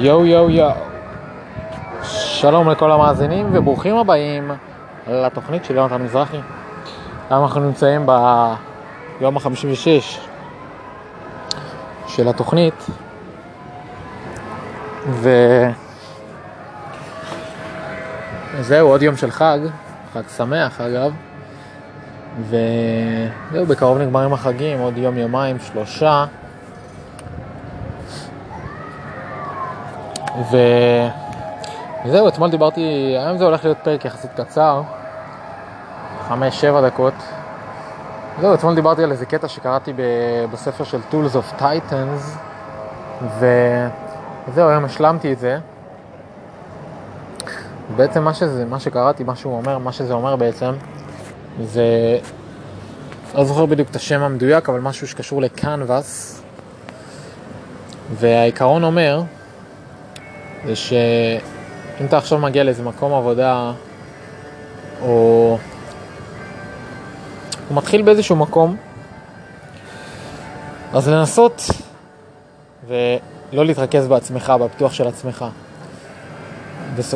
יו יו יו, שלום לכל המאזינים וברוכים הבאים לתוכנית של יונתן מזרחי. אנחנו נמצאים ביום ה-56 של התוכנית, וזהו, עוד יום של חג, חג שמח אגב, וזהו, בקרוב נגמרים החגים, עוד יום, יומיים, שלושה, וזהו, אתמול דיברתי, היום זה הולך להיות פרק יחסית קצר, 5-7 דקות. זהו, אתמול דיברתי על איזה קטע שקראתי בספר של Tools of Titans, וזהו, היום השלמתי את זה. בעצם מה שקראתי, מה שזה אומר בעצם, זה, לא זוכר בדיוק את השם המדויק, אבל משהו שקשור לקנבס, והעיקרון אומר, זה שאם אתה עכשיו מגיע לאיזה מקום עבודה, או הוא מתחיל באיזשהו מקום, אז לנסות ולא להתרכז בעצמך, בפיתוח של עצמך,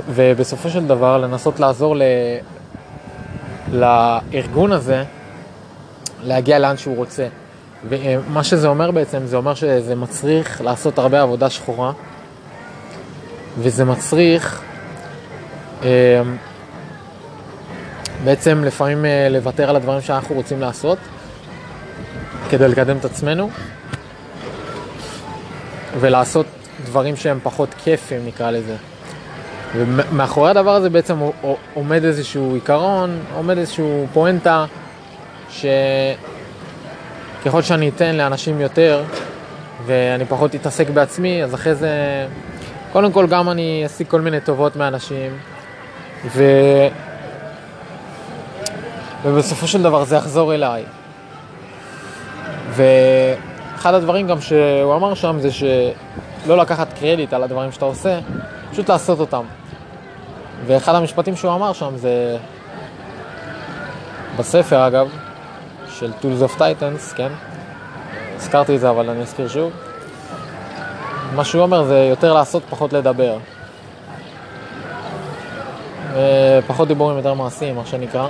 ובסופו של דבר לנסות לעזור לארגון הזה להגיע לאן שהוא רוצה. ומה שזה אומר בעצם, זה אומר שזה מצריך לעשות הרבה עבודה שחורה, וזה מצריך בעצם לפעמים לוותר על הדברים שאנחנו רוצים לעשות כדי לקדם את עצמנו, ולעשות דברים שהם פחות כיפים, נקרא לזה. ומאחורי הדבר הזה בעצם עומד איזשהו עיקרון, עומד איזשהו פואנטה, שככל שאני אתן לאנשים יותר ואני פחות אתעסק בעצמי, אז אחרי זה קודם כל גם אני אשיג כל מיני טובות מאנשים, ובסופו של דבר זה יחזור אליי. ואחד הדברים גם שהוא אמר שם, זה שלא לקחת קרדיט על הדברים שאתה עושה, פשוט לעשות אותם. ואחד המשפטים שהוא אמר שם, זה בספר אגב, של Tools of Titans, כן? הזכרתי את זה אבל אני אזכיר שוב. מה שהוא אומר זה יותר לעשות, פחות לדבר. פחות דיבורים, יותר מעשים, מה שנקרא.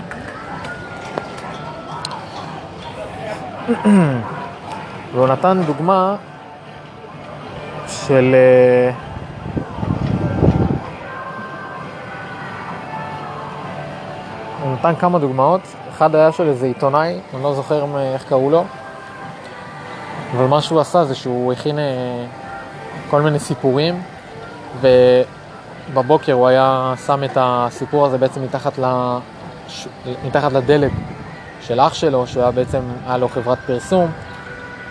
והוא נתן דוגמה של הוא נתן כמה דוגמאות. אחד היה של איזה עיתונאי, אני לא זוכר איך קראו לו, אבל מה שהוא עשה זה שהוא הכין כל מיני סיפורים, ובבוקר הוא היה שם את הסיפור הזה בעצם מתחת לדלת של אח שלו, שהיה בעצם, היה לו חברת פרסום,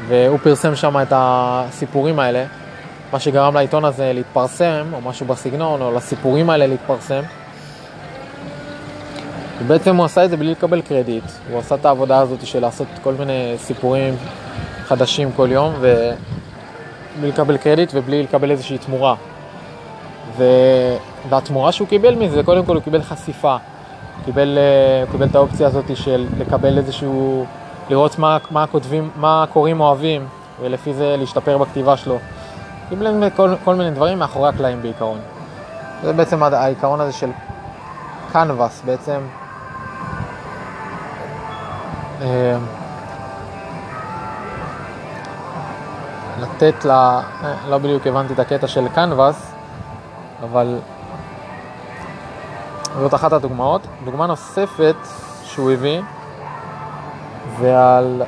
והוא פרסם שם את הסיפורים האלה, מה שגרם לעיתון הזה להתפרסם, או משהו בסגנון, או לסיפורים האלה להתפרסם. ובעצם הוא עשה את זה בלי לקבל קרדיט, הוא עשה את העבודה הזאת של לעשות כל מיני סיפורים חדשים כל יום, בלי לקבל קרדיט ובלי לקבל איזושהי תמורה. והתמורה שהוא קיבל מזה, קודם כל הוא קיבל חשיפה, קיבל את האופציה הזאת של לקבל איזשהו, לראות מה כותבים, מה קוראים אוהבים, ולפי זה להשתפר בכתיבה שלו. קיבל כל מיני דברים מאחורי הקלעים בעיקרון. זה בעצם העיקרון הזה של קנבס בעצם. לתת לה, לא בדיוק הבנתי את הקטע של קנבס, אבל זאת אחת הדוגמאות. דוגמה נוספת שהוא הביא, ועל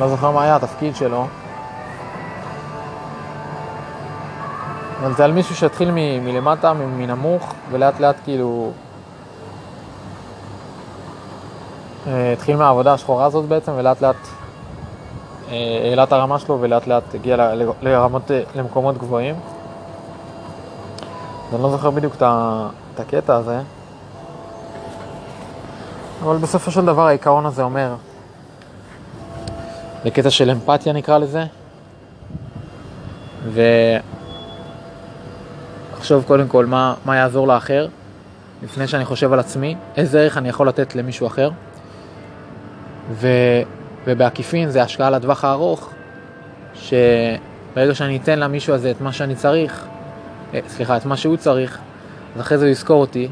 לא זוכר מה היה התפקיד שלו, אבל זה על מישהו שהתחיל מלמטה, מנמוך, ולאט לאט כאילו התחיל מהעבודה השחורה הזאת בעצם, ולאט לאט העלה את הרמה שלו, ולאט לאט הגיע למקומות גבוהים. אני לא זוכר בדיוק את הקטע הזה, אבל בסופו של דבר העיקרון הזה אומר, זה קטע של אמפתיה נקרא לזה. ו עכשיו קודם כל מה יעזור לאחר, לפני שאני חושב על עצמי, איזה ערך אני יכול לתת למישהו אחר. ובעקיפין זה השקעה לטווח הארוך, שברגע שאני אתן למישהו הזה את מה שאני צריך, סליחה, את מה שהוא צריך, אז אחרי זה הוא יזכור אותי,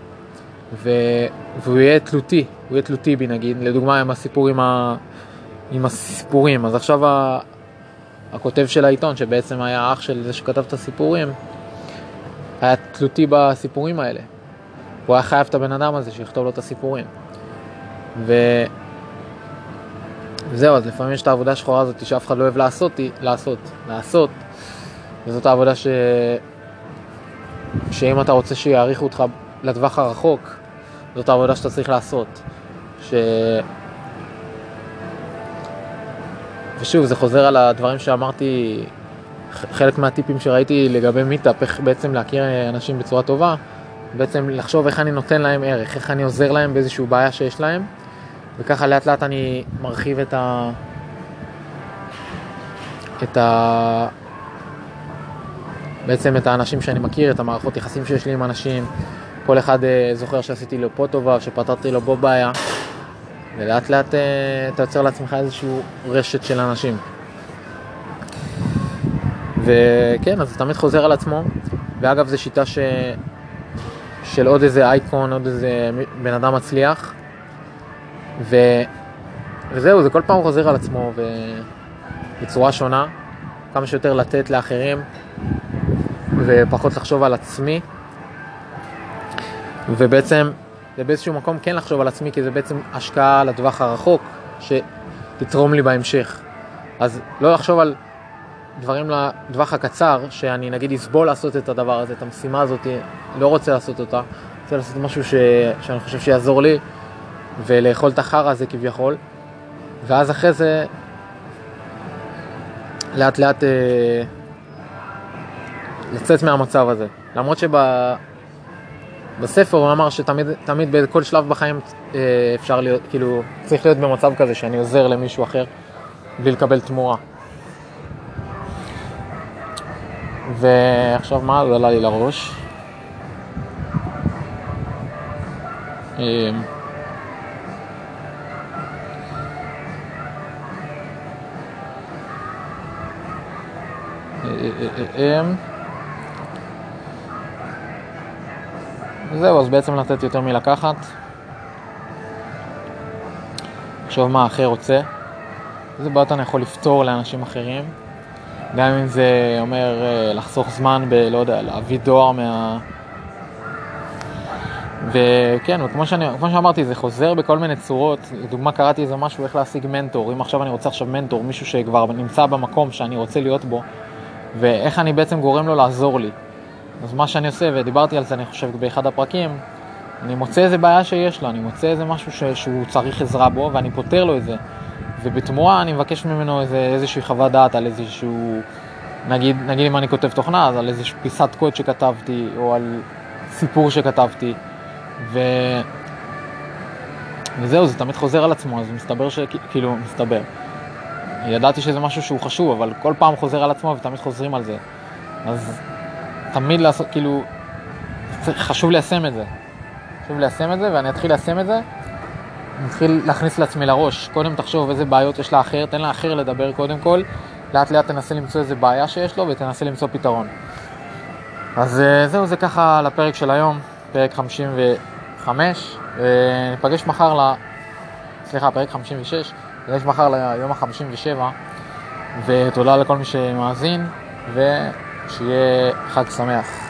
והוא יהיה תלותי, הוא יהיה תלותי בי נגיד, לדוגמה עם הסיפורים, אז עכשיו הכותב של העיתון, שבעצם היה אח של זה שכתב את הסיפורים, היה תלותי בסיפורים האלה. הוא היה חייב את הבן אדם הזה שיכתוב לו את הסיפורים. וזהו, אז לפעמים יש את העבודה השחורה הזאת שאף אחד לא אוהב לעשות. וזאת העבודה שאם אתה רוצה שיעריכו אותך לטווח הרחוק, זאת העבודה שאתה צריך לעשות. ושוב, זה חוזר על הדברים שאמרתי, חלק מהטיפים שראיתי לגבי מיטאפ, איך בעצם להכיר אנשים בצורה טובה, בעצם לחשוב איך אני נותן להם ערך, איך אני עוזר להם באיזושהי בעיה שיש להם, וככה לאט לאט אני מרחיב בעצם את האנשים שאני מכיר, את המערכות יחסים שיש לי עם אנשים. כל אחד זוכר שעשיתי לו פה טובה, שפתרתי לו בו בעיה, ולאט לאט אתה יוצר לעצמך איזושהי רשת של אנשים. וכן, אז זה תמיד חוזר על עצמו, ואגב זו שיטה של עוד איזה אייקון, עוד איזה בן אדם מצליח, וזהו, זה כל פעם חוזר על עצמו בצורה שונה, כמה שיותר לתת לאחרים ופחות לחשוב על עצמי, ובעצם זה באיזשהו מקום כן לחשוב על עצמי, כי זה בעצם השקעה לטווח הרחוק שתתרום לי בהמשך. אז לא לחשוב על דברים לטווח הקצר, שאני נגיד אסבול לעשות את הדבר הזה, את המשימה הזאת, לא רוצה לעשות אותה, רוצה לעשות משהו שאני חושב שיעזור לי, ולאכול את החרא הזה כביכול, ואז אחרי זה לאט לאט לצאת מהמצב הזה. למרות בספר הוא אמר שתמיד בכל שלב בחיים אפשר להיות, כאילו, צריך להיות במצב כזה שאני עוזר למישהו אחר בלי לקבל תמורה. ועכשיו מה עלה לי לראש? זהו, אז בעצם לתת יותר מלקחת. עכשיו מה האחר רוצה. איזה בעיות אני יכול לפתור לאנשים אחרים. גם אם זה אומר לחסוך זמן לא יודע, להביא דואר וכן, וכמו שאמרתי, זה חוזר בכל מיני צורות. דוגמה, קראתי איזה משהו, איך להשיג מנטור. אם עכשיו אני רוצה מנטור, מישהו שכבר נמצא במקום שאני רוצה להיות בו, ואיך אני בעצם גורם לו לעזור לי. אז מה שאני עושה, ודיברתי על זה אני חושב באחד הפרקים, אני מוצא איזה בעיה שיש לו, אני מוצא איזה משהו שהוא צריך עזרה בו, ואני פותר לו את זה. ובתמורה אני מבקש ממנו איזושהי חוות דעת על איזשהו, נגיד אם אני כותב תוכנה, אז על איזושהי פיסת קוד שכתבתי, או על סיפור שכתבתי. וזהו, זה תמיד חוזר על עצמו, אז מסתבר כאילו, מסתבר. ידעתי שזה משהו שהוא חשוב, אבל כל פעם חוזר על עצמו ותמיד חוזרים על זה. אז תמיד לעשות, כאילו, חשוב ליישם את זה. חשוב ליישם את זה, ואני אתחיל ליישם את זה. אני אתחיל להכניס לעצמי לראש. קודם תחשוב איזה בעיות יש לאחר, תן לאחר לדבר קודם כל. לאט לאט תנסה למצוא איזה בעיה שיש לו, ותנסה למצוא פתרון. אז זהו, זה ככה לפרק של היום, פרק 55. ניפגש מחר פרק 56. ניפגש מחר ליום ה-57. ותודה לכל מי שמאזין, שיהיה חג שמח.